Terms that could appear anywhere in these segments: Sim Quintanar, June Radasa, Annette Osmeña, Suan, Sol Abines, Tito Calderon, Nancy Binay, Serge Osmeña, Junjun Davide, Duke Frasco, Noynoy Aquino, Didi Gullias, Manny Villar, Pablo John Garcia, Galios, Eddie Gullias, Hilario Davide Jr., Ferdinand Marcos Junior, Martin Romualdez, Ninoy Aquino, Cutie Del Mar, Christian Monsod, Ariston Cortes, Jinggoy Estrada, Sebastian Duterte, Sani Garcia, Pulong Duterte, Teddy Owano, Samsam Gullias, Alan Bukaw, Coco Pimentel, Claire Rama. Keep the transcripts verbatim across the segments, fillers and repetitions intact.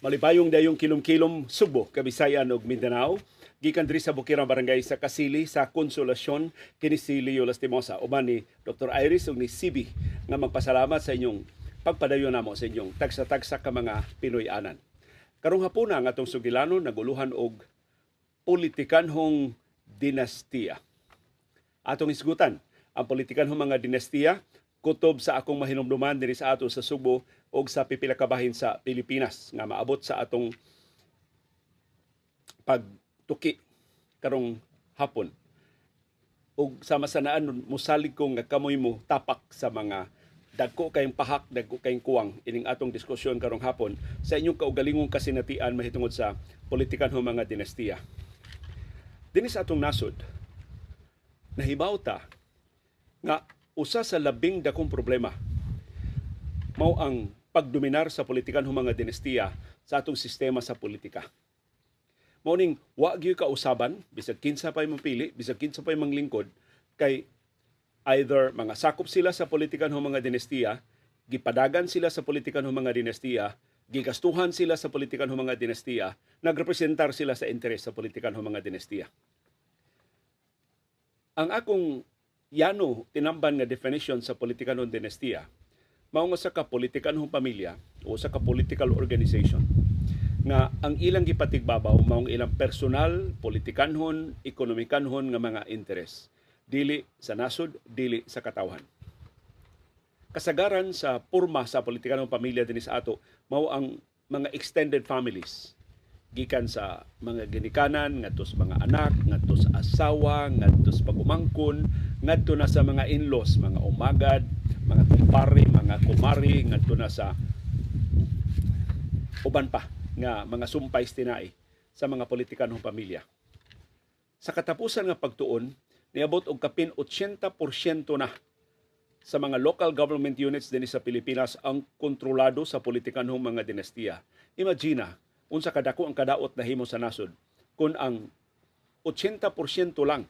Malipayong dayong kilom-kilom Subo, Kabisayan ug Mindanao. Gikan diri sa Bukirang Barangay sa Kasili sa Konsolasyon kini si Leo Lastimosa uban ni Doctor Iris ug ni Sibi nga magpasalamat sa inyong pagpadayon namo sa inyong tagsa-tagsa ka mga Pinoy-anan. Karong hapon ang atong sugilanon naguluhan og politikanhong dinastiya. Atong isgutan ang politikanhong mga dinastiya kutob sa akong mahinumduman diri sa ato sa Subo o sa pipila ka bahin sa Pilipinas nga maabot sa atong pagtuki karong hapon. Og sama sa naan musalig ko nga kamoy mo tapak sa mga dagko kayong pahak, dagko kayong kuwang ining atong diskusyon karong hapon sa inyong kaugalingong kasinatian mahitungod sa politikanhong mga dinastiya. Dinis atong nasod, nahibaw ta nga usa sa labing dakong problema mao ang pagdominar sa politikanhong mga dinastiya sa atong sistema sa politika. Mao ning wa gyud ka usaban bisag kinsa pay mopili, bisag kinsa pay manglingkod kay either mga sakop sila sa politikanhong mga dinastiya, gipadagan sila sa politikanhong mga dinastiya, gigastuhan sila sa politikanhong mga dinastiya, nagrepresentar sila sa interes sa politikanhong mga dinastiya. Ang akong yano tinamban nga definition sa politikanhong dinastiya mao nga sa ka politikanhong pamilya o sa ka political organization nga ang ilang gipatigbabaw mao ang ilang personal, politikanhon, ekonomikanhon nga mga interes dili sa nasod, dili sa katawhan. Kasagaran sa porma sa politikanhong pamilya dinhi sa ato mao ang mga extended families gikan sa mga ginikanan ngadto sa mga anak, ngadto sa asawa, ngadto sa pagumangkon, ngadto na sa mga in-laws, mga umagad, mga kumpare, mga kumari, ngadto na sa uban pa nga mga sumpay tinai sa mga politikanhong pamilya. Sa katapusan nga pagtuon, niabot og kapin eighty percent na sa mga local government units dinhi sa Pilipinas ang kontrolado sa politikanhong mga dinastiya. Imagina unsa kadako ang kadaot na himo sa nasod kun ang eighty percent lang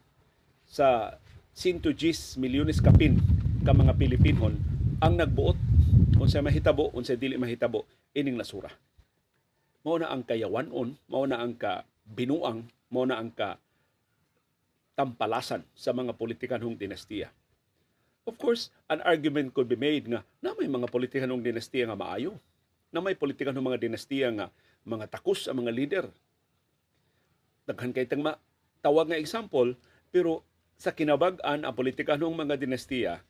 sa one hundred ten milyones kapin ka mga Pilipinon ang nagbuot unsay mahitabo unsay dili mahitabo ining nasura. Mao na ang kayawanon, mao na ang ka binuang, mao na ang ka tampalasan sa mga politikanhong dinastiya. Of course, an argument could be made nga na may mga politikanhong dinastiya nga maayo, na may politikanhong mga dinastiya nga mga takos ang mga leader. Daghan kay tang tawag nga example, pero sa kinabag-an ang politikanhong mga dinastiya,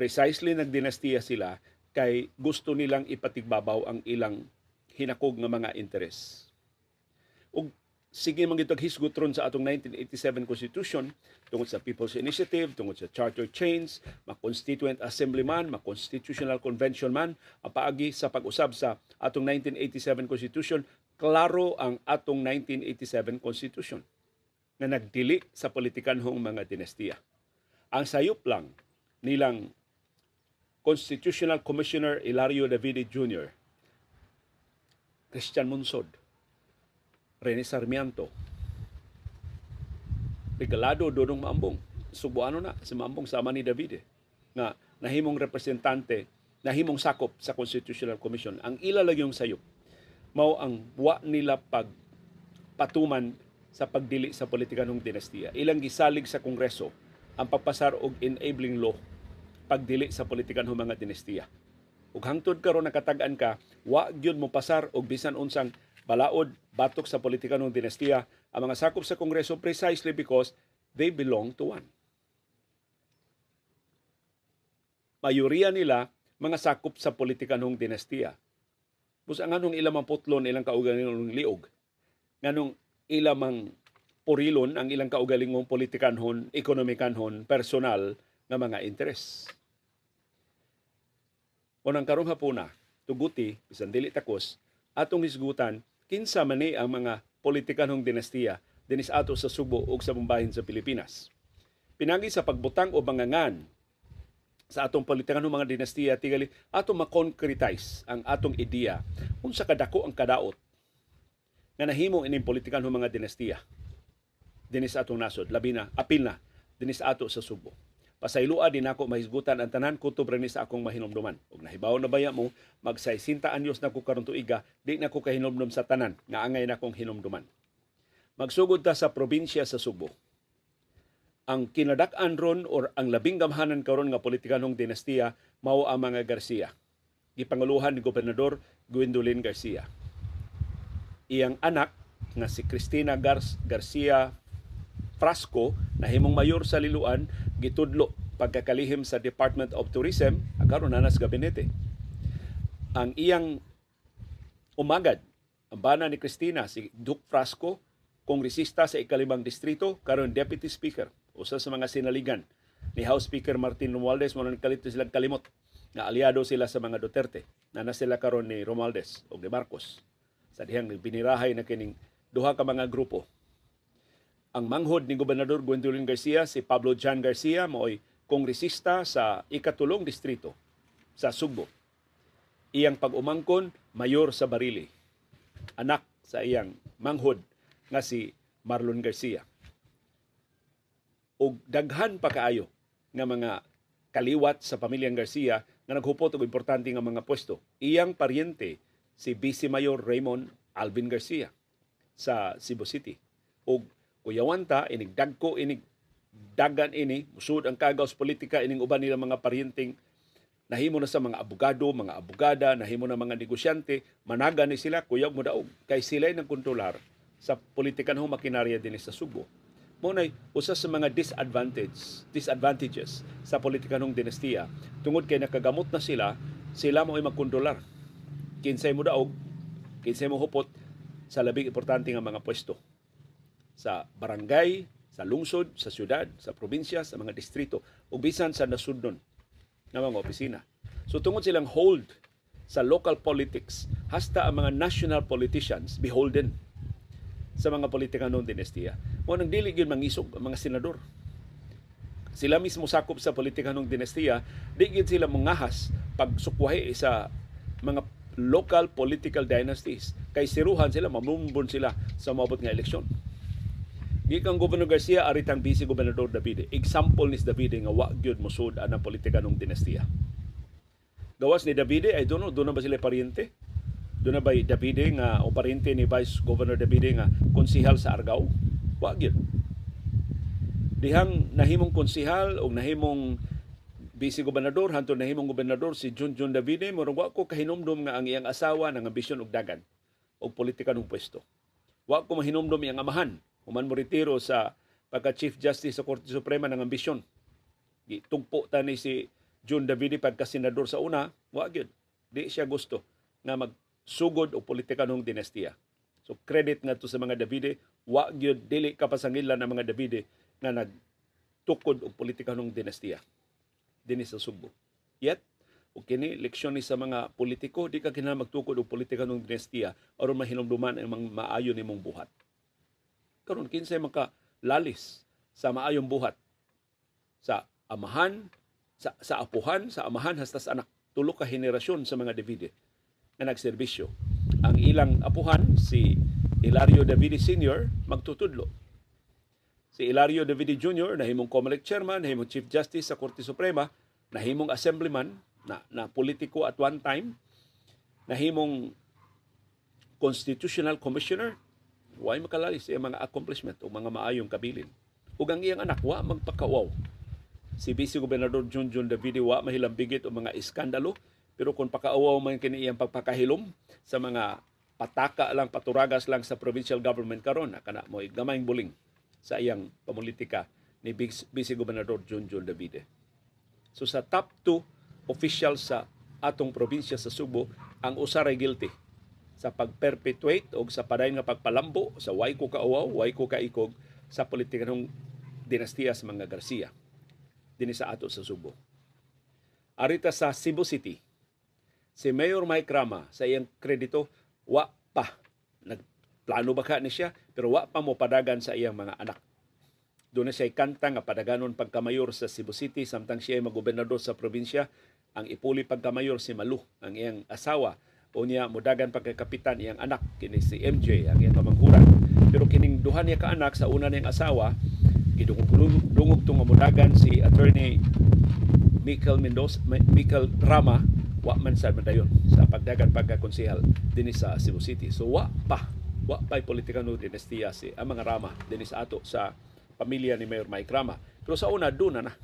precisely nagdinastiya sila kay gusto nilang ipatigbabaw ang ilang hinakog nga mga interes. Ug sige man gitag hisgutron sa atong nineteen eighty-seven Constitution tungod sa People's Initiative, tungod sa Charter Change, ma-Constituent Assembly man, ma-Constitutional Convention man, ang paagi sa pag-usab sa atong nineteen eighty-seven Constitution, klaro ang atong nineteen eighty-seven Constitution na nagdili sa politikanhong mga dinastiya. Ang sayop lang nilang Constitutional Commissioner Hilario Davide Junior, Christian Monsod, Rene Sarmiento, regalado doon ng Maambong. Subuano na si Maambong sama ni Davide na nahimong representante, nahimong sakop sa Constitutional Commission. Ang ilalag yung sayop, mao ang buwa nila pagpatuman sa pagdili sa politikanhong dinastiya. Ilang gisalig sa Kongreso ang pagpasar og enabling law pagdili sa politikanhong mga dinastiya. Ug hangtod karon nakatag-an ka, wa gyud mo pasar og bisan unsang balaod batok sa politikanhong dinastiya ang mga sakop sa Kongreso precisely because they belong to one. Mayoriya nila mga sakop sa politikanhong dinastiya. Busa nganong ilamang putlon ilang kaugalingong liog. Nganong ilamang purilon ang ilang kaugalingong politikanhon, ekonomikanhon, personal na mga interes. Unang karong hapuna, tuguti, bisan dili takos, atong isgutan, kinsa man ni ang mga politikanhong dinastiya dinis ato sa Subo o sa mumbahin sa Pilipinas. Pinagi sa pagbutang o bangangan sa atong politikanhong mga dinastiya, tigali, atong makonkretize ang atong ideya kung sa kadako ang kadaot na nahimong ining politikanhong mga dinastiya dinis atong nasod, labi na, apil na, dinis ato sa Subo. Pasailua din ako mahisgutan ang tanan kutob rin sa akong mahinomduman. Ug nahibaw na baya mo, mag-sixty anyos na ko karon tuiga, di na ko kahinomdum sa tanan nga angay na akong hinomduman. Magsugod ta sa probinsya sa Subo. Ang kinadak-an ron or ang labing gamhanan karon nga politikanong dinastiya mao ang mga Garcia. Gipanguluhan ni Gobernador Gwendolyn Garcia. Iyang anak na si Cristina Gar- Garcia Frasco na himong mayor sa Liloan gitudlo pagkakalihim sa Department of Tourism karon na nas gabinete. Ang iyang umagad ang bana ni Cristina si Duke Frasco, kongresista sa ikalimang distrito karon deputy speaker. Usa sa mga sinaligan ni House Speaker Martin Romualdez, mo nagkalito silang kalimot na aliado sila sa mga Duterte na nasila karon ni Romualdez o ni Marcos sa dihang binirahay na kining duha ka mga grupo. Ang manghod ni Gobernador Gwendolyn Garcia si Pablo John Garcia, mao'y kongresista sa ikatulong distrito sa Sugbo. Iyang pag-umangkon, mayor sa Barili. Anak sa iyang manghod nga si Marlon Garcia. O daghan pa kaayo nga mga kaliwat sa pamilyang Garcia nga naghupot og importante nga mga pwesto. Iyang paryente si Vice Mayor Raymond Alvin Garcia sa Cebu City. O kuyawan ta, inig dagko, inig dagan ini, musud ang kagawas politika, ining uban nila mga paryenteng nahimo na sa mga abogado, mga abogada, nahimo na mga negosyante, managa ni sila, kuyaw mo daog, kay sila'y nagkontrolar sa politikanhong makinarya din sa Subo. Muna'y usa sa mga disadvantage, disadvantages sa politikanhong dinastiya, tungod kay nakagamot na sila, sila mo'y magkontrolar. Kinsay mo daog, kinsay mo hupot sa labing importante nga mga pwesto sa barangay, sa lungsod, sa syudad, sa probinsya, sa mga distrito, ug bisan sa nasudnon na mga opisina. So tungod silang hold sa local politics, hasta ang mga national politicians beholden sa mga politikanong dinastiya. Mo nang dili gyud mangisog ang mga senador. Sila mismo sakop sa politikanong dinastiya, di gyud sila mongahas pagsukwahi sa mga local political dynasties. Kay siruhan sila, mamumbon sila sa maabot nga eleksyon. Gikang Gobernador Garcia, aritang Vice Gobernador Davide. Example ni Davide nga wa gyud mosud ang politika ng dinastiya. Gawas ni Davide, I don't know, doon na ba sila pariente? Doon na ba Davide nga, o pariente ni Vice Governor Davide nga, konsihal sa Argao? Wa gyud. Dihang nahimong konsihal o nahimong Vice Gobernador, hanto nahimong Gobernador si Junjun Davide, murag wa ko kahinomdom nga ang iyang asawa ng ambisyon og dagan og politika ng pwesto. Wa ko mahinomdom iyang amahan uman mo retiro sa pagka-Chief Justice sa Korte Suprema ng ambisyon. Tugpo ta ni si Jun Davide pagka-senador sa una, wa gyud. Di siya gusto nga magsugod o politikanong dinastiya. So credit nga to sa mga Davide, wa gyud dili kapasangilan ang mga Davide na nagtukod o politikanong dinastiya dinhi sa Subo. Yet, o kini leksyon ni sa mga politiko, di ka kinahanglan magtukod o politikanong dinastiya aron mahinomduman ang maayo nimong buhat. Karon kinsay maka lalis sa maayong buhat sa amahan, sa, sa apuhan, sa amahan hasta sa anak. Tulo ka henerasyon sa mga Davide na nagserbisyo. Ang ilang apuhan si Hilario Davide Senior magtutudlo. Si Hilario Davide Junior nahimong Comelec Chairman, nahimong Chief Justice sa Korte Suprema, nahimong assemblyman na, na politiko at one time, nahimong Constitutional Commissioner. Wa ay makalalis sa mga accomplishment o mga maayong kabilin. Ug ang iyang anak wa magpakawaw. Si Vice Gobernador Junjun Davide wa mahilambigit o mga iskandalo, pero kung pakaawaw man kini iyang pagpakahilom sa mga pataka lang, paturagas lang sa provincial government karon, kana mo igdamayng buling sa iyang pamolitika ni Vice Gobernador Junjun Davide. So sa top two official sa atong probinsya sa Subo, ang usa ra guilty sa pagperpetuate o sa padayon nga pagpalambo sa way ko kauaw, way ko kaikog sa politikanong dinastiya sa mga Garcia dinhi sa ato sa Subo. Arita sa Cebu City, si Mayor Mike Rama sa iyang kredito, wa pa. Nagplano baka ni siya, pero wa pa mo padagan sa iyang mga anak. Doon na siya'y kanta nga padaganon pagkamayor sa Cebu City samtang siya'y magobernador sa probinsya. Ang ipuli pagkamayor si Malu, ang iyang asawa. O niya, mudagan pagkakapitan iyang anak, kini si M J, ang iyang pamangkuran. Pero kining duha niya ka anak, sa una niyang asawa, gidungog tong amudagan si attorney Mikel Mendoza, Mikel Rama, wa man sa madayon sa pagdagan pagkakonsehal dinhi sa Cebu City. So wa pa, wa pa'y political no dinastiya si ang mga Rama dinhi sa ato sa pamilya ni Mayor Mike Rama. Pero sa una duna na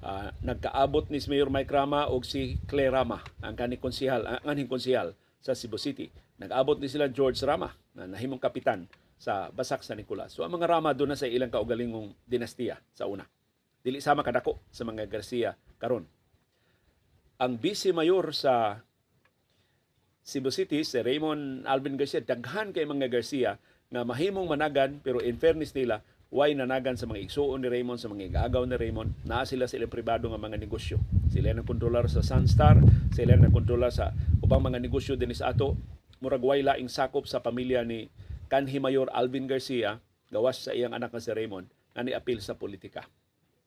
uh, nagkaabot ni si Mayor Mike Rama og si Claire Rama ang kaning konsehal, ang kaning konsehal sa Cebu City. Nag-abot ni sila George Rama na nahimong kapitan sa Basak San Nicolas. So ang mga Rama doon na sa ilang kaugalingong dinastiya sa una. Dili sama kadako sa mga Garcia karon. Ang vice mayor sa Cebu City si Raymond Alvin Garcia, daghan kay mga Garcia na mahimong managan, pero in fairness nila way nanagan sa mga igsuon ni Raymond, sa mga igagaw ni Raymond. Naa sila sa ilang pribado nga mga negosyo. Sila nang kontrolar sa Sunstar, sila nang kontrolar sa ubang mga negosyo dinis ato. Murag way laing sakop sa pamilya ni kanhi Mayor Alvin Garcia gawas sa iyang anak na si Raymond na ni-apil sa politika.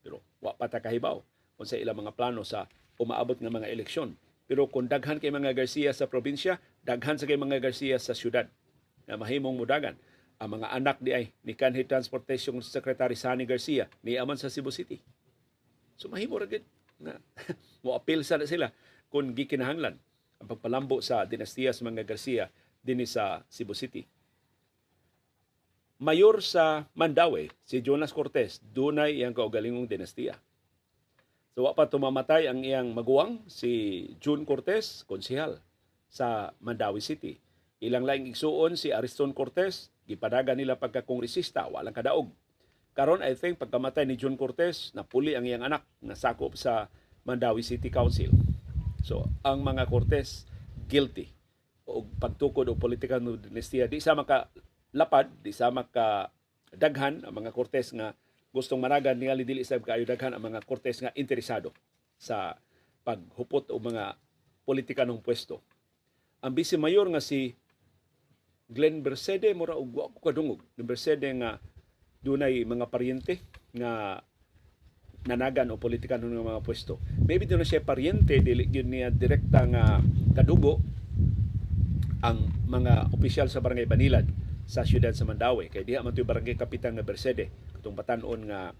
Pero wa pa ta kahibaw kung sa ilang mga plano sa umaabot ng mga eleksyon. Pero kung daghan kay mga Garcia sa probinsya, daghan sa kay mga Garcia sa syudad na mahimong mudagan. Ang mga anak di ay ni kanhi Transportation Secretary Sani Garcia ni aman sa Cebu City. So mahimo ra gid na mo-apil sa sila kung gikinahanglan ang pagpalambo sa dinastiya sa mga Garcia dinhi sa Cebu City. Mayor sa Mandaue, si Jonas Cortes, dunay iyang kaugalingong dinastiya. So, wa pa tumamatay ang iyang maguwang, si Jun Cortes, konsihal sa Mandaue City. Ilang laing igsuon si Ariston Cortes, gipadaga nila pagkakongresista, walang kadaog. Karon, I think, pagkamatay ni Jun Cortes, napuli ang iyang anak, nasakop sa Mandaue City Council. So, ang mga Cortes, guilty. O pagtukod o political dinastiya, di sa maka lapad, di sama ka daghan ang mga Cortes nga gustong managan, ningali dili sa kaayo daghan ang mga Cortes nga interesado sa paghupot o mga politika ng pwesto. Ang vice mayor nga si Glenn Bercede, mura og wa ko kadungog ni Bercede nga dunay mga paryente nga nanagan o politika ng mga pwesto. Maybe dunay siya paryente, dili gyud niya direkta nga kadugo ang mga opisyal sa Barangay Banilad sa siyudad sa Mandaue. Kaya diha man ito barangay kapitan nga Bercede, itong batanon nga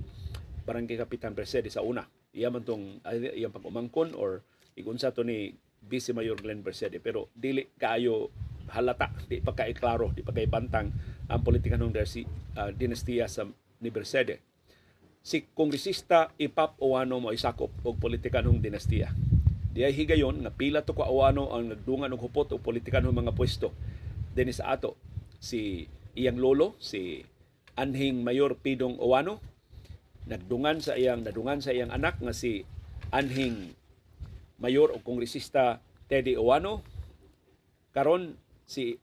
barangay kapitan Bercede sa una. Iya man itong iyang pag-umangkon or igunsa to ni Vice Mayor Glenn Bercede. Pero dili kaayo halata, di pa kay klaro, di pa kay bantang ang politika ng uh, dinastiya sa ni Bercede. Si Kongresista Ipap Owano mo isakop og politika ng dinastiya. Diya higayon nga pila to ka Owano ang nagdungan og hupot og politika ng mga pwesto dinhi sa ato. Si iyang lolo, si Anhing Mayor Pidong Owano, nagdungan sa iyang nadungan sa iyang anak nga si Anhing Mayor o Kongresista Teddy Owano. Karon si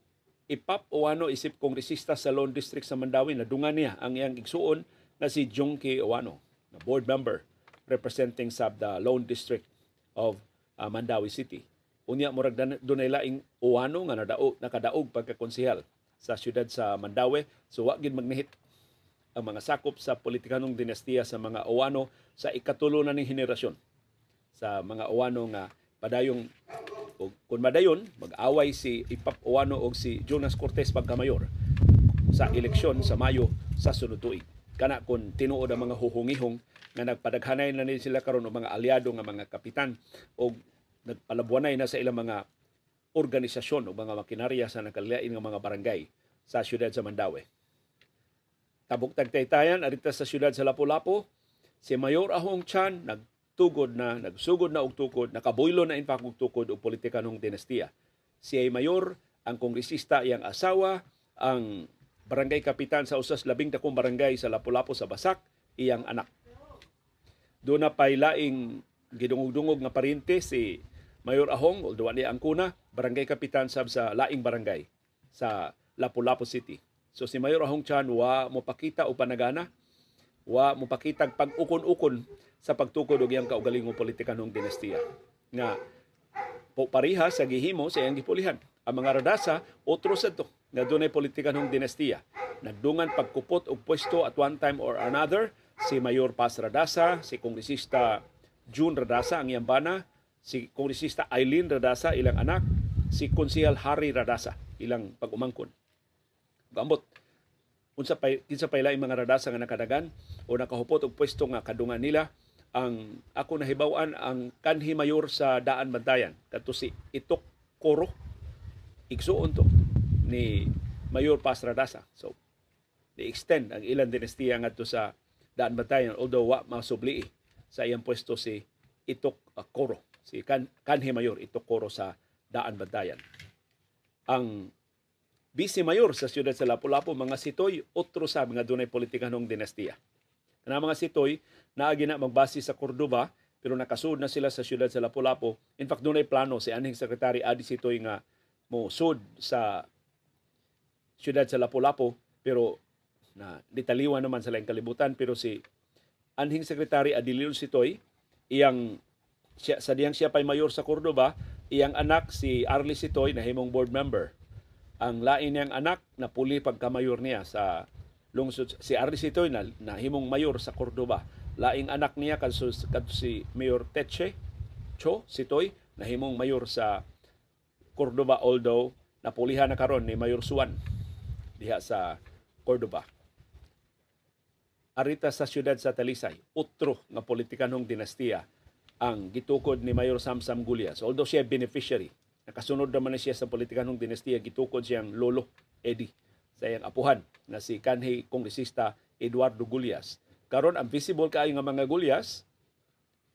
Ipap Owano isip kongresista sa Lone District sa Mandaue, nadungan niya ang iyang igsuon na si Junkie Owano, na board member representing sa the Lone District of uh, Mandaue City. Unya murag dunay laing Owano nga nadao nakadaog pagkakonsehal sa siyudad sa Mandaue. So wa gid magnihit ang mga sakop sa politikanong dinastiya sa mga Owano sa ikatulo na ning henerasyon. Sa mga Owano nga padayong o kun madayon mag-away si Ipap Owano og si Jonas Cortes pagka-mayor sa eleksyon sa Mayo sa sunod tuig. Kana kun tinuod ang mga huhungihong nga nagpadaghanay na nila sila karon og mga aliado nga mga kapitan og nagpalabuanay na sa ilang mga organisasyon o mga makinarya sa nakalilain ng mga barangay sa siyudad sa Mandaue. Tabok tagtaytayan, arita sa siyudad sa Lapu-Lapu, si Mayor Ahong Chan nagtugod na, nagsugod na og tukod, nakabuylo na inpak og tukod o politika ng dinastiya. Si Mayor, ang kongresista, iyang asawa, ang barangay kapitan sa usas labing dakong barangay sa Lapu-Lapu sa Basak, iyang anak. Doon na pailaing gidungog-dungog na parinti si Mayor Ahong, although niya ang kuna, barangay kapitan sab sa laing barangay sa Lapu-Lapu City. So si Mayor Ahong Chan, wa mo pakita o panagana, wa mo pakita pag-ukon-ukon sa pagtukod og iyang kaugalingong politika ng dinastiya. Nga, pariha sa gihimo sa iyang gipulihan. Ang mga radasa, otro sa ito, na dunay politika ng dinastiya. Nagdungan pagkupot o pwesto at one time or another, si Mayor Paz Radasa, si Kongresista June Radasa, ang iyang bana, si Kongresista Aileen Radasa, ilang anak, si Konsehal Harry Radasa, ilang pag-umangkon. Gambot. unsa pay kinsa paylaing mga radasa nga nakadagan o nakahupot og pwesto nga kadungan nila. Ang ako nahibaw-an ang kanhi mayor sa Daan Bantayan kadto si Itok Coro, igsuon to ni Mayor Paz Radasa. So i-extend ang ilang dinastiya ngadto sa Daan Bantayan, although wa masubli sa iyang pwesto si Itok Coro, si kan kanhi mayor Itok Coro sa Daan Bantayan. Ang vice mayor sa siyudad sa Lapu-Lapu, mga Sitoy, otro sa mga dunay politikanong dinastiya. Kana mga Sitoy naagi na magbase sa Cordoba pero nakasud na sila sa siyudad sa Lapu-Lapu. In fact, dunay plano si anhing Secretary Adi Sitoy nga mosud sa siyudad sa Lapu-Lapu pero na ditaliwan naman sa laing kalibutan. Pero si anhing Secretary Adilio Sitoy, iyang siya, sa diyang siya pa'y mayor sa Cordoba, iyang anak si Arlie Sitoy na himong board member. Ang lain niyang anak na puli pagkamayor niya sa lungsod, si Arlie Sitoy na, na himong mayor sa Cordoba. Laing anak niya kadto si Mayor Teche Cho Sitoy na himong mayor sa Cordoba, although napulihan na karon ni Mayor Suan diha sa Cordoba. Arita sa siyudad sa Talisay, utro nga politikanong dinastiya ang gitukod ni Mayor Samsam Gullias. Although siya beneficiary, nakasunod naman na siya sa politikanong dinastiya, gitukod siyang lolo Eddie sa iyang apuhan na si kanhi kongresista Eduardo Gullias. Karon ang visible kaayo nga mga Gullias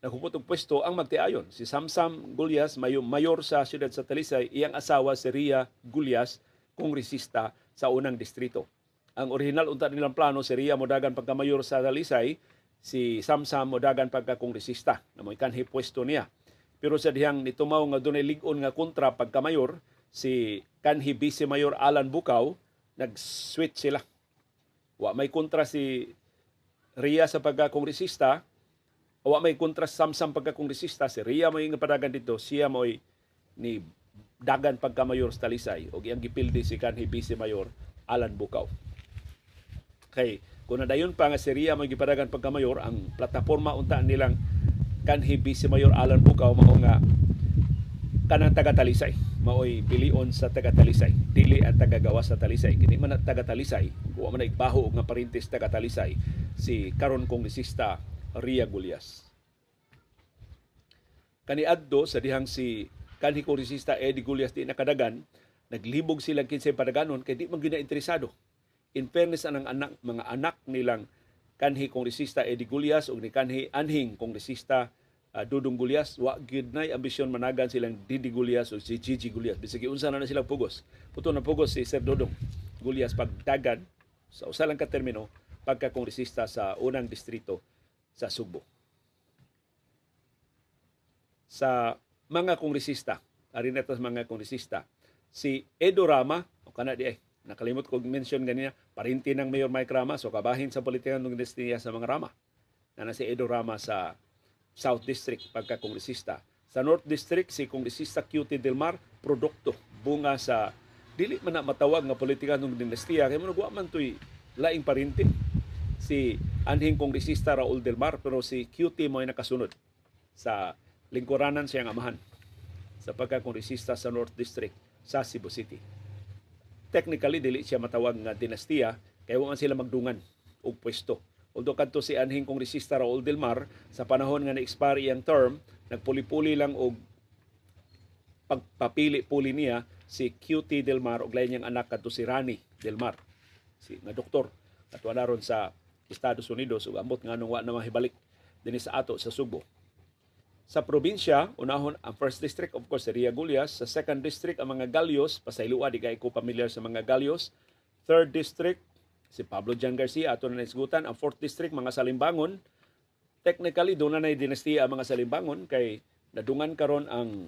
naghupot og pwesto ang magtiayon. Si Samsam Gullias, mayor sa siyudad sa Talisay, iyang asawa si Ria Gullias, kongresista sa unang distrito. Ang orihinal unta nilang plano, si Ria modagan pagka mayor sa Talisay, si Samsam modagan pagka kongresista na moy kanhi pwesto niya. Pero sa dihang nitumaw nga dunay lig-on nga kontra pagkamayor, si kanhi Vice Mayor Alan Bukaw, nag-switch sila. Wa may kontra si Ria sa pagka-kongresista, wa may kontra si Samsam pagka-kongresista. Si Ria may nga padagan dito, siya mo'y ni dagan pagkamayor sa Talisay. O iyang gipildi si kanhi Vice Mayor Alan Bukaw. Kay kung nadayon pa nga si Ria mo'y gipadagan pagkamayor, ang plataforma unta nilang kanhi Vice Mayor Alan Bukaw mao nga kanang taga-Talisay, mao'y pilion sa taga-Talisay, dili ang taga-gawas sa Talisay. Kini man ang taga-Talisay, wa man igbaho nga parintis taga-Talisay si karon kongresista Ria Gullias. Kaniadto sa dihang si kanhi kongresista Eddie Gullias di nakadagan, naglibog sila kinsa padaganon kay di man gina interesado. In fairness anang anak mga anak nilang kanhi kongresista Eddie Gullias o ni kanhi anhing kongresista uh, Dudong Gullias, wa gid nay ambisyon managan silang Didi Gullias o si Gigi Gullias. Bisig unsa na na silang pugos. Puto na pugos si Sir Dudong Gullias pagdagan sa usa lang ka termino pagka kongresista sa unang distrito sa Subo. Sa mga kongresista, ari na tas mga kongresista, si Edo Rama o kana di ay nakalimot ko mention ganina, parinti ng Mayor Mike Rama, so kabahin sa politikan ng dinastiya sa mga Rama. Na si Edo Rama sa South District pagka-kongresista. Sa North District, si Kongresista Cutie Del Mar, produkto, bunga sa dili man na matawag nga politikan ng dinastiya. Kaya manugwa man to'y laing parinti si anhing Kongresista Raul Del Mar, pero si Cutie mo'y nakasunod sa lingkuranan siyang amahan sa pagka-kongresista sa North District sa Cebu City. Technically, dili siya matawag nga dinastiya, kaya huwag sila magdungan o pwesto. Although kadto si anhing kongresista Raul Del Mar, sa panahon nga na-expire iyang term, nagpuli-puli lang o pagpapili-puli niya si Cutie Del Mar o lain niyang anak kadto si Rani Del Mar, si nga doktor, at wala ron sa Estados Unidos o ambot nga nung wala na mahibalik din sa ato sa Subo. Sa probinsya, unahon ang first district, of course, si Ria Gullias. Sa second district, ang mga Galios, pasailua, di kayo ko pamilyar sa mga Galios. Third district, si Pablo John Garcia, ato na naisgutan. Ang fourth district, mga Salimbangon. Technically, doon na na dinastiya ang mga Salimbangon, kay nadungan karon ang,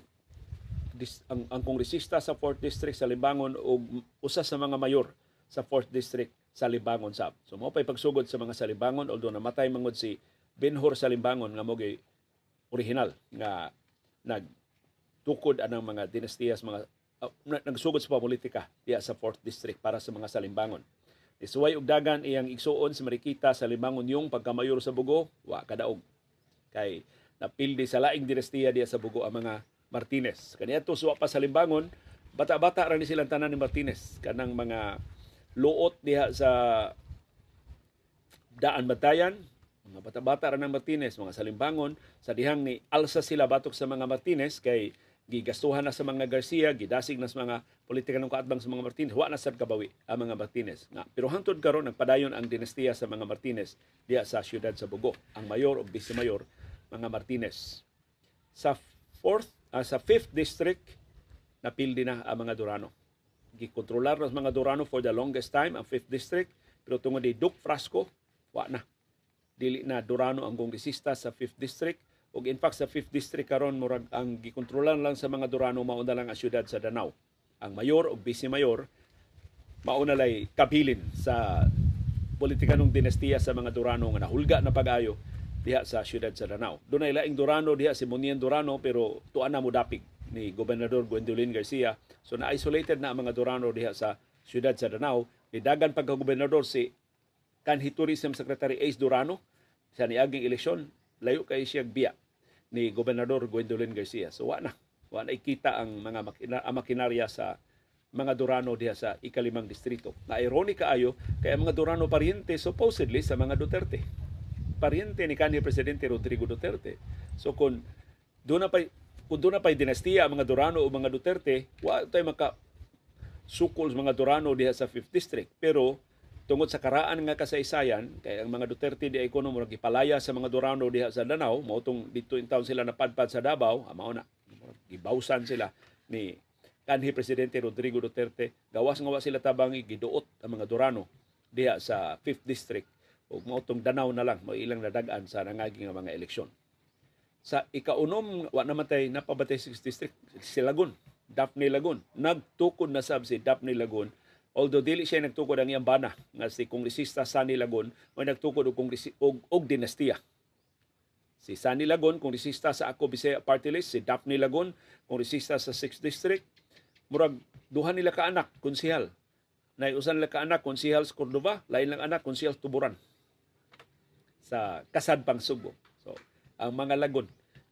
ang, ang kongresista sa fourth district, Salimbangon, o usa sa mga mayor sa fourth district, Salimbangon sab. So, maupay pagsugod sa mga Salimbangon, although namatay mangod si Benhur Salimbangon, nga mo'y original nga nagtukod anang mga dinastiyas, mga uh, nagsugod sa politika diya sa fourth district para sa mga Salimbangon. Isuway og dagan iyang igsuon sa Marikita Salimbangon yung pagkamayor sa Bugo, wa kadaog. Kay napildi sa laing dinastiya diya sa Bugo ang mga Martinez. Kaniadto suwa pa Salimbangon, bata-bata ra ni silang tanan ni Martinez kanang mga luot diha sa daan batayan, mga bata-bata ra ng Martinez, mga salimbangon, sa dihang ni alsa sila batok sa mga Martinez kay gigastuhan na sa mga Garcia, gidasig na sa mga politika ng kaatbang sa mga Martinez, wa na sad kabawi ang mga Martinez. Nga, pero hangtod karon nagpadayon ang dinastiya sa mga Martinez diya sa siyudad sa Bogo, ang mayor o vice-mayor mga Martinez. Sa fourth, uh, sa fifth district napildi na ang mga Durano. Gikontrolar na sa mga Durano for the longest time ang fifth district, pero tungod ni Duke Frasco, wa na. Dili na Durano ang kongresista sa fifth District. O in fact, sa fifth District karon murag ang gikontrolan lang sa mga Durano, mauna lang ang siyudad sa Danao. Ang mayor o vice-mayor, mauna lay kabilin sa politika ng dinastiya sa mga Durano nga nahulga na pag-ayo diha sa siyudad sa Danao. Doon ay laing Durano, diha si Munian Durano, pero tuan na mudapig ni Gobernador Gwendolyn Garcia. So na-isolated na ang mga Durano diha sa siyudad sa Danao. Nidagan pagka-gobernador si kanhi Tourism Secretary Ace Durano sa niaging eleksyon, layo kay siya biya ni Gobernador Gwendolyn Garcia. So wa na, wa na ikita ang mga makina- ang makinarya sa mga Durano diha sa ikalimang distrito. Na ironika ayo kay ang mga Durano pariente supposedly sa mga Duterte. Pariente ni kanhi Presidente Rodrigo Duterte. So kun doon na pay kun doon na pay dinastiya ang mga Durano o mga Duterte, wa tay maka sukol mga Durano diha sa fifth District. Pero tungod sa karaan nga kasaysayan, kaya ang mga Duterte di ay kuno murag gipalaya sa mga Durano diha sa Danao, mao tong dito in town sila napadpad sa Davao, mao na gibawsan sila ni kanhi Presidente Rodrigo Duterte, gawas nga wa sila tabangi giduot ang mga Durano diha sa fifth District ug mao tong Danao na lang mao ilang nadag-an sa nangaging mga eleksyon. Sa ikaunom wa namatay napabatay sixth District si Lagun, Daphne Lagun. Nagtukod na sab si Daphne Lagun. Although dili siya nagtukod ang iyang bana nga si Kongresista Sani Lagun, o nagtukod og kongresi og, og dinastiya. Si Sani Lagun kongresista sa Ako Bisaya Party List, si Daphne Lagun kongresista sa sixth District. Murag duha nila ka anak konsehal. Nay usan nila ka anak konsehal sa Cordova, lain lang anak konsehal Tuburan sa kasadpang Subo. So ang mga Lagun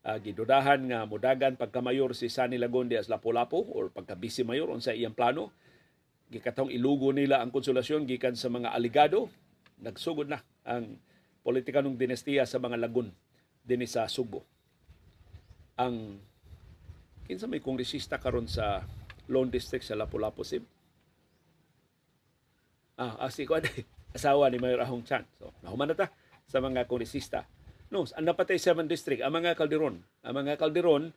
Uh, gidudahan nga mudagan pagkamayor si Sani Lagun diha sa Lapu-Lapu or pagkabisi mayor unsa iyang plano. Gikatong ilugo nila ang konsolasyon gikan sa mga aligado. Nagsugod na ang politika ng dinastiya sa mga Lagun dinhi sa Subo. Ang kinsa may kongresista karon sa Lone District sa Lapu-Lapu sib? Ah, asi ko ade asawa ni Mayor Ahong Chan. So nahuman na ta sa mga kongresista. No, ang napatay seventh District, ang mga Calderon. Ang mga Calderon,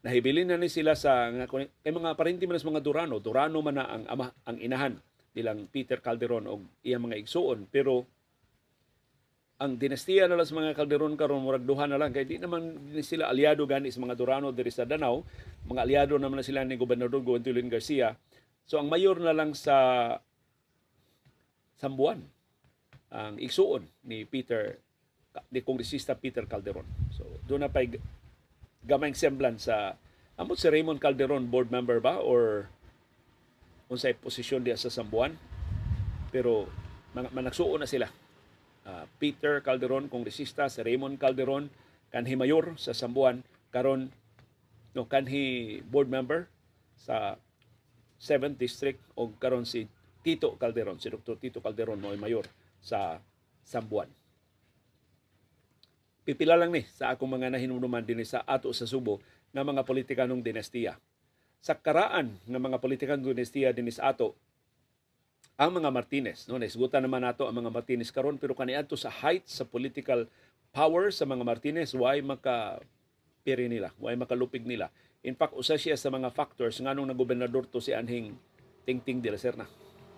nahibilin na ni sila sa kay mga parenti man sa mga Durano. Durano man na ang ama, ang inahan nilang Peter Calderon o iyang mga igsuon. Pero ang dinastiya na lang sa mga Calderon karon murag duha na lang. Kaya di naman sila aliado gani sa mga Durano diri sa Danao. Mga aliado naman na sila ni Gobernador Gwendolyn Garcia. So ang mayor na lang sa Sambuan, ang igsuon ni Peter ni Kongresista Peter Calderon. So, doon na pa'y gamayng semblance sa amot si Raymond Calderon, board member ba? Or unsay posisyon diya sa Sambuan? Pero man- managsuon na sila. Uh, Peter Calderon, Kongresista, si Raymond Calderon, kanhi mayor sa Sambuan, karon no, kanhi board member sa seventh District, o karon si Tito Calderon, si Doctor Tito Calderon, mo'y mayor sa Sambuan. Pipila lang ni sa akong mga nahinunuman din sa ato sa Subo na mga politika ng dinastiya. Sa karaan ng mga politika ng dinastiya din sa ato, ang mga Martinez. No, naisgutan naman nato ang mga Martinez karon, pero kaniadto sa height sa political power sa mga Martinez, why makapiri nila, why makalupig nila. In fact, usa siya sa mga factors nga nung nagobernador to si Anhing Tingting de la Serna.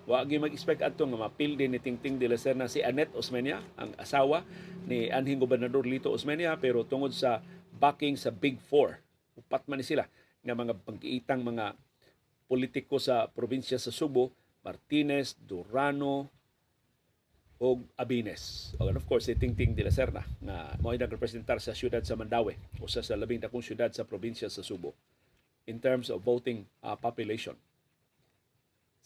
Huwag yung mag-expect ato nga mapildi ni Tingting de la Serna si Annette Osmeña, ang asawa ni Anhing Gobernador Lito Osmeña, pero tungod sa backing sa Big Four, upat man sila ng mga pag-iitang mga politiko sa probinsya sa Subo, Martinez, Durano, o Abines. And of course, si Tingting de la Serna na mo'y nagrepresentar sa siyudad sa Mandaue o sa labing dakong siyudad sa probinsya sa Subo in terms of voting uh, population.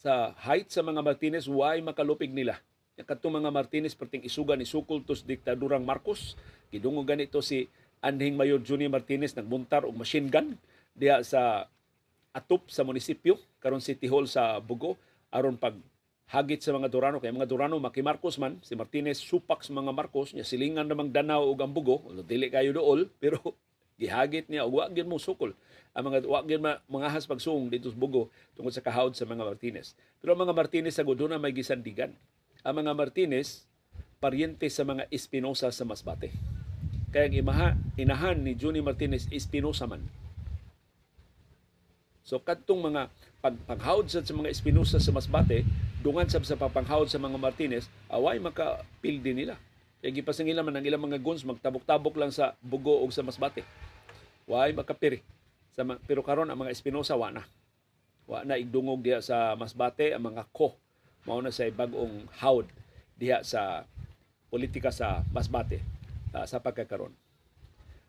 Sa height sa mga Martinez, why makalupig nila? Katong mga Martinez, perting isugan ni Sukultos Diktadurang Marcos. Gidungog ganito si Anhing Mayor Junior Martinez, nagbuntar og machine gun diha sa atop sa munisipyo, karon City Hall sa Bogo, aron pag hagit sa mga Durano. Kaya mga Durano, makimarkos man, si Martinez supak sa mga Marcos, niya silingan namang Danao o Gambugo, dili kayo dool, pero gihagit niya, wag yun mo sukol. Ang mga, wag yun mga has pagsuong dito sa Bugo tungkol sa kahawd sa mga Martinez. Pero ang mga Martinez sa Godona may gisandigan. Ang mga Martinez, paryente sa mga Espinosa sa Masbate. Kaya ang imaha, inahan ni Juni Martinez Espinosa man. So katong mga pagpanghawd sa mga Espinosa sa Masbate, dungan sa pagpanghawd sa mga Martinez, away makapildi nila. Kaya gipasang ilang man ang ilang mga guns, magtabok-tabok lang sa Bugo o sa Masbate. Away makapiri. Sa, pero karon ang mga Espinosa, wana. Wana, igdungog diya sa Masbate, ang mga ko, mauna sa bagong hawd diya sa politika sa Masbate. Uh, sa pagkakaroon.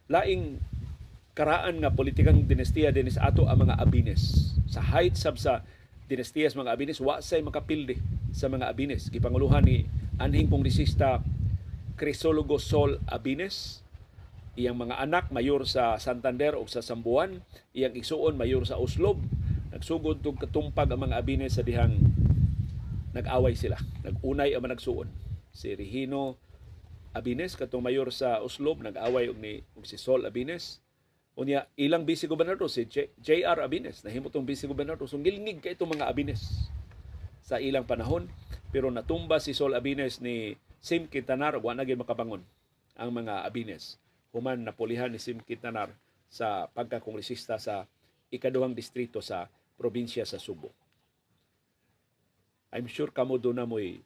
Laing karaan nga politikang dinastiya dinis ato ang mga Abines. Sa height sab sa dinastiya sa mga Abines, wa say makapildi sa mga Abines. Gipanguluhan ni anhing kongresista Crisologo Sol Abines, iyang mga anak mayor sa Santander o sa Sambuan, iyang igsuon mayor sa Oslob. Nagsugod tug katumpag ang mga Abines sa dihang nag-away sila. Nagunay ang managsuon. Si Regino Abines, katong mayor sa Oslob, nag-away og ni og si Sol Abines. Unya ilang vice gobernador si J R Abines, nahimo tong vice gobernador, so ngilngig kay itong mga Abines sa ilang panahon, pero natumba si Sol Abines ni Sim Quintanar, wa na gyud makabangon ang mga Abines. Human napulihan ni Sim Quintanar sa pagkakongresista sa ikaduhang distrito sa probinsya sa Subo. I'm sure kamo do na moy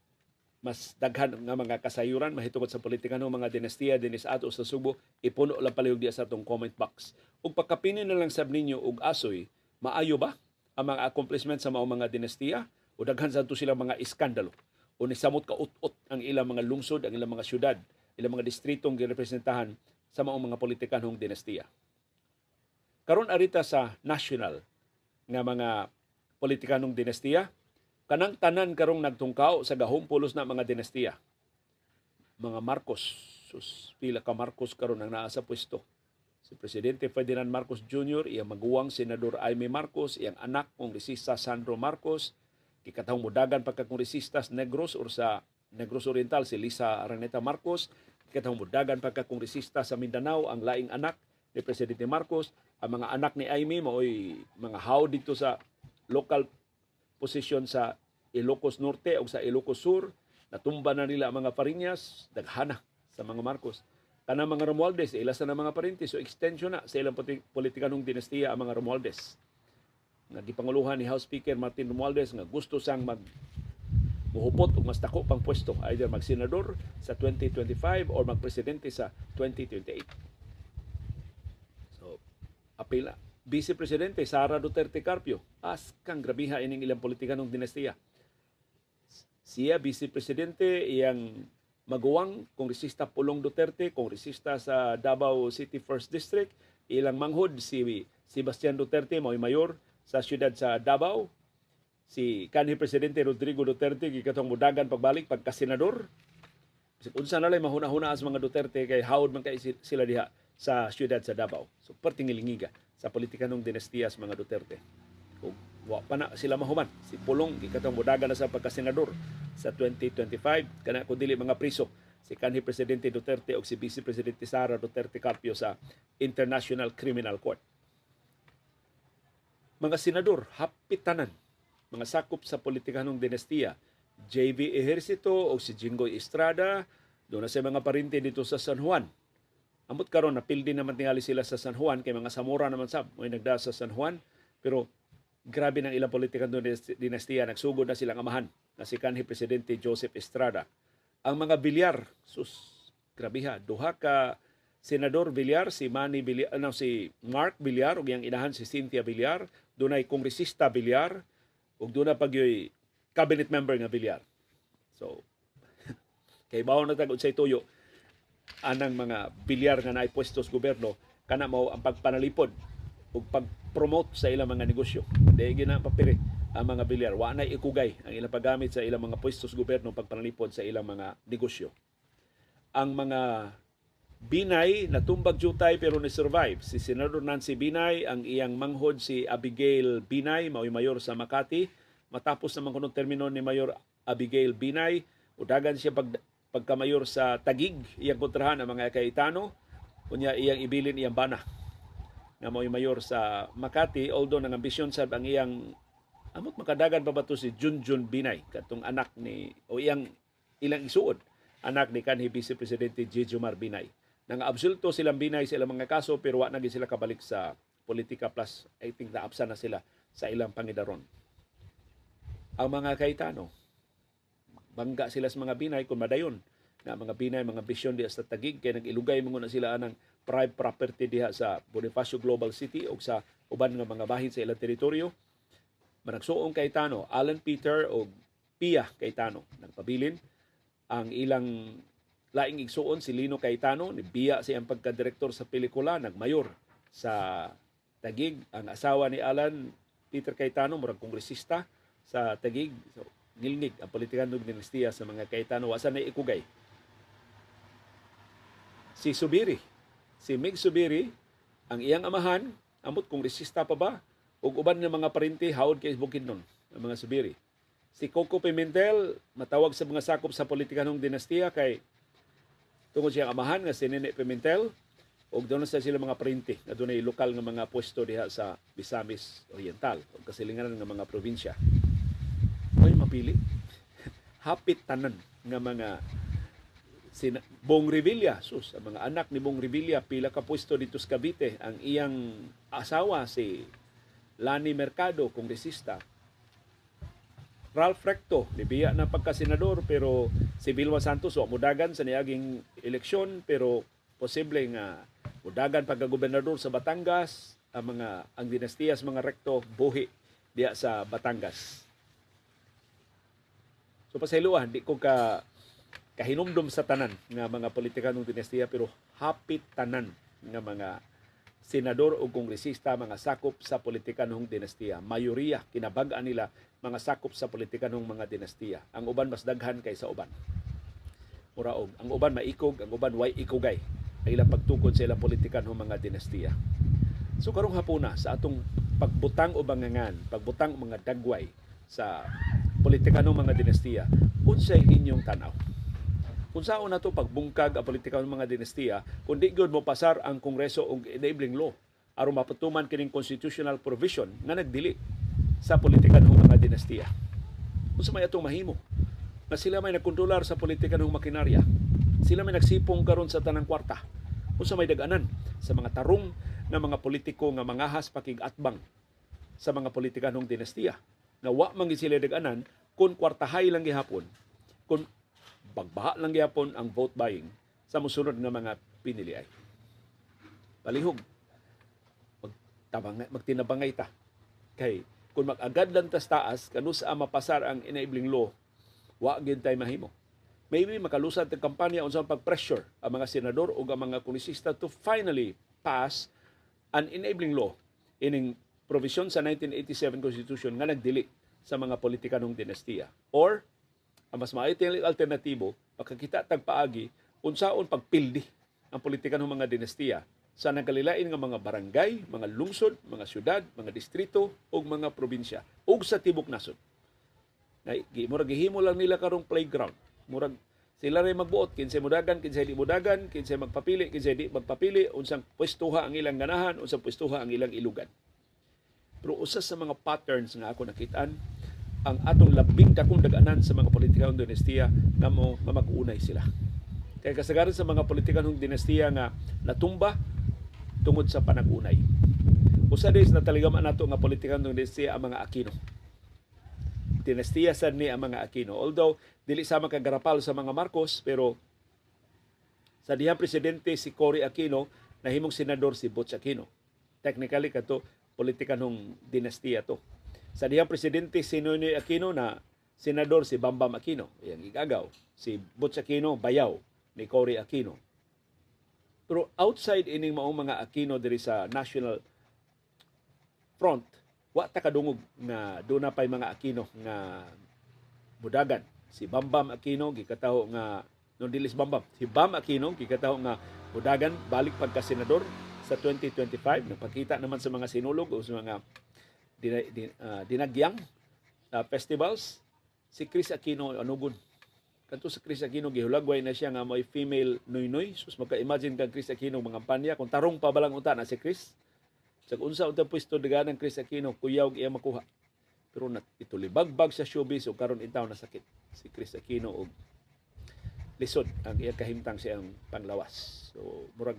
mas daghan nga mga kasayuran mahitungod sa politika ng mga dinastiya dinis ato sa Subo. Ipuno lang palihog diya sa atong comment box ug pagkapinin na lang sab ninyo og asoy maayo ba ang mga accomplishment sa maong mga dinastiya o daghan sa to silang mga iskandalo o nisamot ka ut-ut ang ilang mga lungsod, ang ilang mga syudad, ilang mga distritong girepresentahan sa maong mga politika ng dinastiya. Karon arita sa national nga mga politika ng dinastiya, kanang tanan karong nagtungkaw sa gahong pulos na mga dinastiya. Mga Marcos, sus, pila ka Marcos karon ang naa sa pwesto. Si Presidente Ferdinand Marcos Junior, iyang maguwang Senador Aimee Marcos, iyang anak Kongresista Sandro Marcos, kikatahong mudagan pagkakongresistas Negros or sa Negros Oriental si Lisa Araneta Marcos, kikatahong mudagan pagkakongresista sa Mindanao ang laing anak ni Presidente Marcos, ang mga anak ni Aimee maoy mga haw dito sa local posisyon sa Ilocos Norte o sa Ilocos Sur. Natumba na nila ang mga Fariñas, daghana sa mga Marcos. Tanang mga Romualdez, ilas na mga parentes, so extension na sa ilang politika ng dinastiya ang mga Romualdez. Nagipanguluhan ni House Speaker Martin Romualdez nga gusto sang mag muhupot o mas tako pang pwesto, either mag-senador sa twenty twenty-five or mag-presidente sa twenty twenty-eight. So, apila. Vice Presidente Sara Duterte Carpio, askang grabiha ining ilang politika ng dinastiya. Siya, Vice Presidente, iyang maguwang Kongresista Pulong Duterte, Kongresista sa Davao City first District, ilang manghod si Sebastian Duterte, maoy mayor sa siyudad sa Davao. Si kanhi Presidente Rodrigo Duterte, gikatong mudagan pagbalik pagkasenador. Unsa na lay mahuna-huna as mga Duterte kay hawod man kay sila diha sa siyudad sa Davao. So, pertingilingiga sa politika ng dinastiya sa mga Duterte. Kung wa pa na sila mahuman, si Pulong, ikatong mudaga na sa pagkasenador sa twenty twenty-five, kana kung dili mga priso, si kanhi Presidente Duterte o si Vice Presidente Sara Duterte Carpio sa International Criminal Court. Mga senador, hapitanan, mga sakop sa politika ng dinastiya, J V Ejercito o si Jinggoy Estrada, doon na sa mga parinte dito sa San Juan. Amot karon napildi naman tingali sila sa San Juan kay mga Samora naman sab moy nagda sa San Juan, pero grabe nang ilang politikan do dinastiya, nagsugod na silang amahan na si kanhi Presidente Joseph Estrada. Ang mga Villar, sus, grabiha, duha ka Senador Villar, si Manny Villar, ano, si Mark Villar ug yang inahan si Cynthia Villar, dunay Kongresista Villar ug duna pagyoy cabinet member nga Villar. So kay bawo na tag unsay tuyo anang mga Bilyar nga naay puestos gobyerno, kana mao ang pagpanalipod ug pag-promote sa ilang mga negosyo. Dili gina papiri ang mga Bilyar, wa nay ikugay ang ilang paggamit sa ilang mga puestos gobyerno pagpanalipod sa ilang mga negosyo. Ang mga Binay natumbag jutay pero ni survive. Si Senador Nancy Binay, ang iyang manghod si Abigail Binay, maoy mayor sa Makati, matapos naman kuno termino ni Mayor Abigail Binay. Udagan siya pag, pagkamayor sa Tagig. Iyang kontrahan ang mga Cayetano. Unya iyang ibilin iyang bana na mo'y mayor sa Makati. Although nang ambisyon sa ang iyang amot makadagan pa ba ito si Junjun Binay. Katong anak ni, o iyang ilang isuod, anak ni kanhi Vice Presidente J. Jomar Binay. Nang-absulto silang Binay sa ilang mga kaso pero wa naging sila kabalik sa politika plus I think naapsa na sila sa ilang pangidaron. Ang mga Cayetano, bangga sila sa mga Binay kung madayon na mga Binay, mga bisyon diha sa Tagig kaya nag-ilugay muna sila ng private property diha sa Bonifacio Global City o sa uban ng mga bahin sa ilang teritoryo. Managsuong Cayetano, Alan Peter o Pia Cayetano, nagpabilin ang ilang laing igsuon si Lino Cayetano, nibiya siyang pagkadirektor sa pelikula, nagmayor sa Tagig. Ang asawa ni Alan, Peter Cayetano, murag kongresista sa Tagig, so, ngilnig ang politikan ng dinastiya sa mga Cayetano. Wasan na ikugay? Si Subiri, si Mig Subiri, ang iyang amahan, amot kongresista pa ba? Ug uban ng mga parinti, haod kay Bukidnon, ang mga Subiri. Si Coco Pimentel, matawag sa mga sakop sa politikan ng dinastiya kay tungod siyang amahan nga si Nene Pimentel. O doon sa sila mga parinti na doon ay lokal ng mga pwesto diha sa Misamis Oriental o kasilinganan ng mga probinsya. Ay, mapili. Hapit tanan ng mga sina- Bong Revilla. Sus, ang mga anak ni Bong Revilla, pila ka pwesto dito sa Cavite. Ang iyang asawa, si Lani Mercado, kongresista. Ralph Recto, libiya na pagkasenador, pero si Vilma Santos, o mudagan sa niyaging eleksyon, pero posible nga mudagan pagkagobernador sa Batangas, ang mga ang dinastiya sa mga Recto, buhi diya sa Batangas. So pasayloa, hindi ko ka kahinumdum sa tanan ng mga politika ng dinastiya, pero hapit tanan ng mga senador o kongresista, mga sakop sa politika ng dinastiya. Mayoriya, kinabagaan nila mga sakop sa politika ng mga dinastiya. Ang uban mas daghan kaysa uban. Muraog. Ang uban maikog, ang uban way ikugay. Ang ilang pagtukod sa ilang politika ng mga dinastiya. So karong hapuna sa atong pagbutang o bangangan, pagbutang o mga dagway sa politika ng mga dinastiya, unsay inyong tanaw? Kung saan na ito pagbungkag ang politika ng mga dinastiya, kung di good mo pasar ang Kongreso o enabling law, aron mapatuman kining constitutional provision na nagdili sa politika ng mga dinastiya. Kung saan may itong mahimo, na sila may nagkontrolar sa politika ng makinarya, sila may nagsipong karon sa tanang kwarta, kung saan may daganan sa mga tarong ng mga politiko nga mangahas pakigatbang sa mga politika ng dinastiya, na wa mangi sila daganan kung kwartahay lang gihapon, kung pagbaha lang gihapon ang vote buying sa musunod ng mga piniliay. Palihog, magtinabangay ta. Kay, kung mag-agad lang tas taas, kanus ang mapasar ang enabling law, wa gintay mahimo. Maybe makalusad ang kampanya unsang pag-pressure ang mga senador o ang mga kongresista to finally pass an enabling law ining provision sa nineteen eighty-seven Constitution nga nagdili sa mga politika ng dinastiya. Or, ang mas maiting alternatibo, makakita tagpaagi, unsaon pagpildi ang politika ng mga dinastiya sa nagkalilain ng mga barangay, mga lungsod, mga syudad, mga distrito, o mga probinsya, o sa tibok nasod. Murag gihimo lang nila karong playground. Murag sila rin magbuot, kinsa mudagan, kinsa di mudagan, kinsa magpapili, kinsa di magpapili, unsang pwestuha ang ilang ganahan, unsang pwestuha ang ilang ilugan. Pero usa sa mga patterns nga ako nakitaan, ang atong labing dakong daganan sa mga politika ng dinastiya na mo mamag-unay sila. Kaya kasagaran sa mga politika ng dinastiya nga natumba tungod sa panag-unay. Usa days na taligaman nato nga politika ng dinastiya ang mga Aquino. Dinastiya sad ni ang mga Aquino. Although dili sama kang garapal sa mga Marcos, pero sa dihang presidente si Cory Aquino, nahimong senador si Butch Aquino. Technically kato politika ng dinastiya to. Sa diyang presidente si Noynoy Aquino na senador si Bambam Aquino, yang igagaw, si Butch Aquino bayaw ni Cory Aquino. Pero outside ining maong mga Aquino diri sa National Front, wa ta kadungog na duna pay mga Aquino nga budagan. Si Bambam Aquino gikataho nga nondilis Bambam, si Bam Aquino gikataho nga budagan balik pagka senador sa twenty twenty-five. Nagpakita naman sa mga sinulog o sa mga Din, din, uh, dinagyang uh, festivals si Chris Aquino anugon. Kanto sa Chris Aquino gihulagway na siya nga may female noynoy. Sus magka-imagine kang Chris Aquino mga panya kung tarong pa balang unta na si Chris. Sa unsa unta pwesto dagan ng Chris Aquino kuyaw iya makuha. Pero nat itulibagbag sa showbiz o karon itaw na sakit si Chris Aquino og lisod ang iya kahimtang siyang panglawas. So murag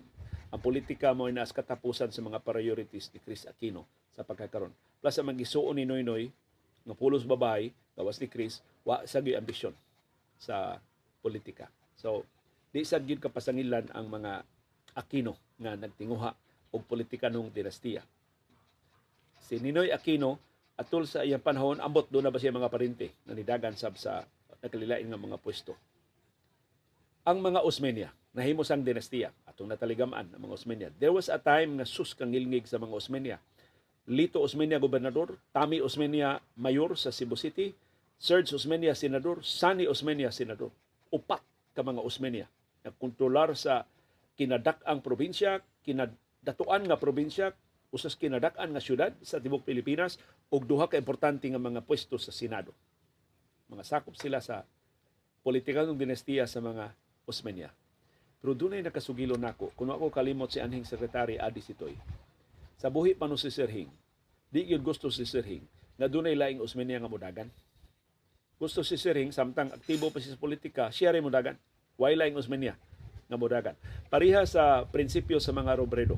ang politika mo ay naas katapusan sa mga priorities ni Chris Aquino sa pagkakaroon. Plus, ang mag-isuon ni Noynoy, ng pulos babae, gawas ni Chris, wa sagay ambisyon sa politika. So, di sagyod kapasangilan ang mga Aquino nga nagtinguha og politika nung dinastiya. Si Ninoy Aquino, atul sa iyang panahon, ambot doon na ba siya mga parinte na nidagan sab sa nakalilain ng mga pwesto. Ang mga Osmeña, nahimos ang dinastiya, atong nataligamaan ang mga Osmeña. There was a time na sus kang ngilngig sa mga Osmeña. Lito Osmeña, gobernador. Tami Osmeña, mayor sa Cebu City. Serge Osmeña, senador. Sani Osmeña, senador. Upat ka mga Osmeña. Nagkontrolar sa kinadak-ang probinsya, kinadatuan nga probinsya, usas kinadak-an nga syudad sa tibok Pilipinas, ug duha ka importante nga mga pwesto sa Senado. Mga sakop sila sa politika ng dinastiya sa mga Osmeña. Pero doon ay nakasugilo na ako. Kung ako kalimot si Anhing Secretary Adi Sitoy, sa buhi pa no si Sir Hing, di yun gusto si Sir Hing na doon ay laing Osmeña nga mudagan. Gusto si Sir Hing, samtang aktibo pa si sa politika, siya rin mudagan. Why laing Osmeña nga mudagan? Pariha sa prinsipyo sa mga Robredo.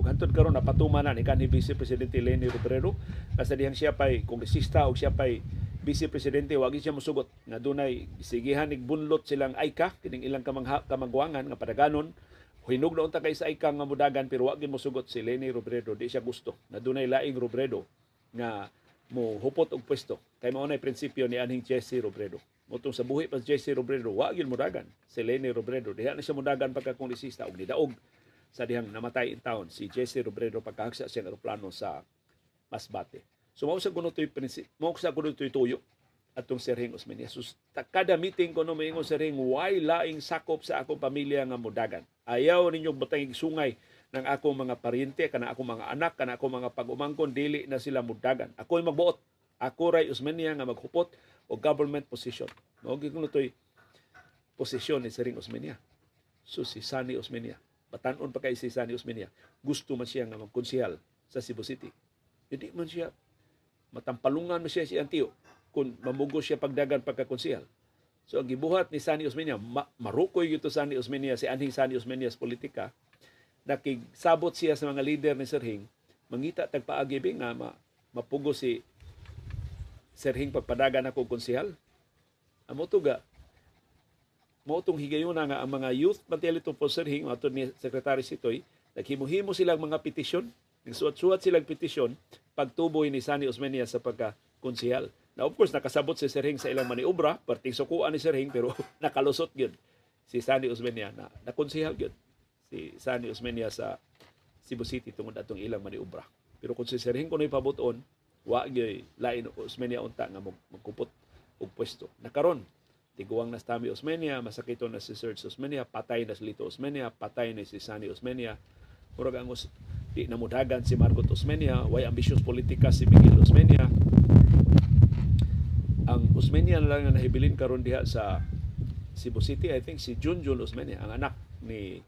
Kung hantod karon napatumanan ikan ni Vice Presidente Leni Robredo, nasa dihang siya pa'y kongresista o siya pa'y Vice Presidente, wagi siya musugot na dunay sigihan igbunlot silang AICA kining ilang kamangha, kamangguangan nga padaganon hinog na unta kay sa AICA nga mudagan, pero wagi musugot si Leni Robredo, di siya gusto na dunay laing Robredo nga mohupot og pwesto kay mao nay prinsipyo ni Anhing Jesse Robredo. Motong sa buhi pa Jesse Robredo, wagi mudagan si Leni Robredo, diha na siya mudagan pagka kongresista og nidaog sa dihang namatay in town si Jesse Robredo pagkahagsa sa eroplano sa Masbate. So, mausag ko na ito'y prinsip, mausag ko na ito'y tuyo at itong Sir Hing Osmeña. So, kada meeting ko na mayingon Sir Hing, why laing sakop sa akong pamilya nga mudagan? Ayaw ninyong butangig sungay ng akong mga pariente, kana akong mga anak, kana akong mga pag-umangkon, dili na sila mudagan. Ako'y magbuot. Ako ray Osmeña nga maghupot o government position. Maugin ko na ito'y posisyon ni Sir Hing Osmeña. So, si Sani Osmeña, batanon pa kay si Sani Osmeña, gusto man siya nga magkonsihal sa Cebu City. Hindi man siya matampalungan mo siya si Antio kung mamugos siya pagdagan pagkakonsihal. So, ang gibuhat ni Sani Osmeña, ma- marukoy ito Sani Osmeña, si Anhing Sani Osmeña sa politika, nakigsabot siya sa mga leader ni Sir Hing, mangita tagpaagibig nga ma- mapugo si Sir Hing pagpadagan ako konsihal. Amo to ga, mautong higayon na nga ang mga youth, matiyali ito po Sir Hing, mato ni Secretary Sitoy, naghimuhimo silang mga petisyon, nagsuat-suat silang petisyon, pagtuboy ni Sani Osmeña sa pagkakonsihal. Now, of course, nakasabot si Sir Hing sa ilang maniobra, parting sukuan ni Sir Hing, pero nakalusot yun si Sani Osmeña na nakonsihal yun. Si Sani Osmeña sa Cebu City tungod atong ilang maniobra. Pero kung si Sir Hing kuno'y pabuton, wag yun lain Osmeña unta nga magkupot og pwesto. Nakaron, tiguang na si Tami Osmeña, masakito na si Serge Osmeña, patay na si Lito Osmeña, patay na si Sani Osmeña. Murag ang us- di namudagan si Margot Osmeña, way ambitious politika si Mikel Osmeña. Ang Osmeña na lang na nahibilin karon diha sa Cebu City, I think si Junjun Osmeña, ang anak ni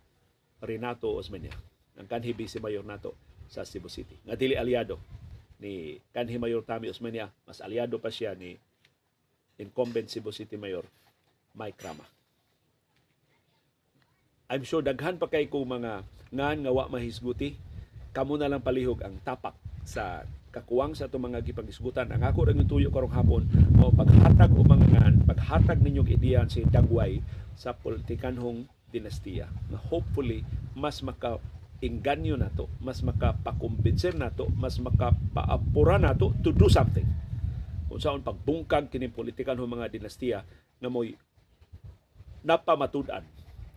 Renato Osmeña, ang kanhi Vice Mayor nato sa Cebu City. Nga dili aliado ni kanhi Mayor Tami Osmeña, mas aliado pa siya ni incumbent Cebu City Mayor Mike Rama. I'm sure daghan pa kay kung mga ngan nga wa mahisguti. Kamu na lang palihog ang tapak sa kakuwang sa itong mga gipagisgutan. Ang ako rin tuyo karong hapon, o paghatag o mga ngan, paghatag ninyong ideyan si dagway sa politikanhong dinastiya. Na hopefully, mas makainganyo na to, mas makapakumbinser na to, mas makapaapura na to to do something. Kung saan pagbungkag kini politikanhong mga dinastiya na mo'y napamatudan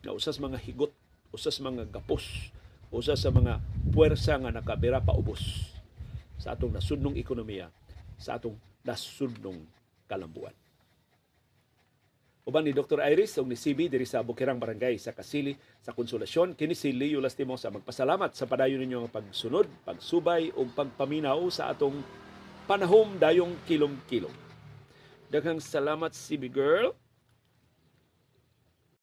na usas mga higot, usas mga gapos, usa sa mga puwersa nga nakabira paubos sa atong nasudnong ekonomiya, sa atong nasudnong kalambuan. Uban ni Doctor Iris ug ni C B diri sa Bukirang Barangay sa Kasili sa Konsolasyon, kini si Leo Lastimosa, magpasalamat sa padayon ninyo nga pagsunod, pagsubay ug pagpaminaw sa atong panahom dayong kilom-kilom. Daghang salamat, C B Girl.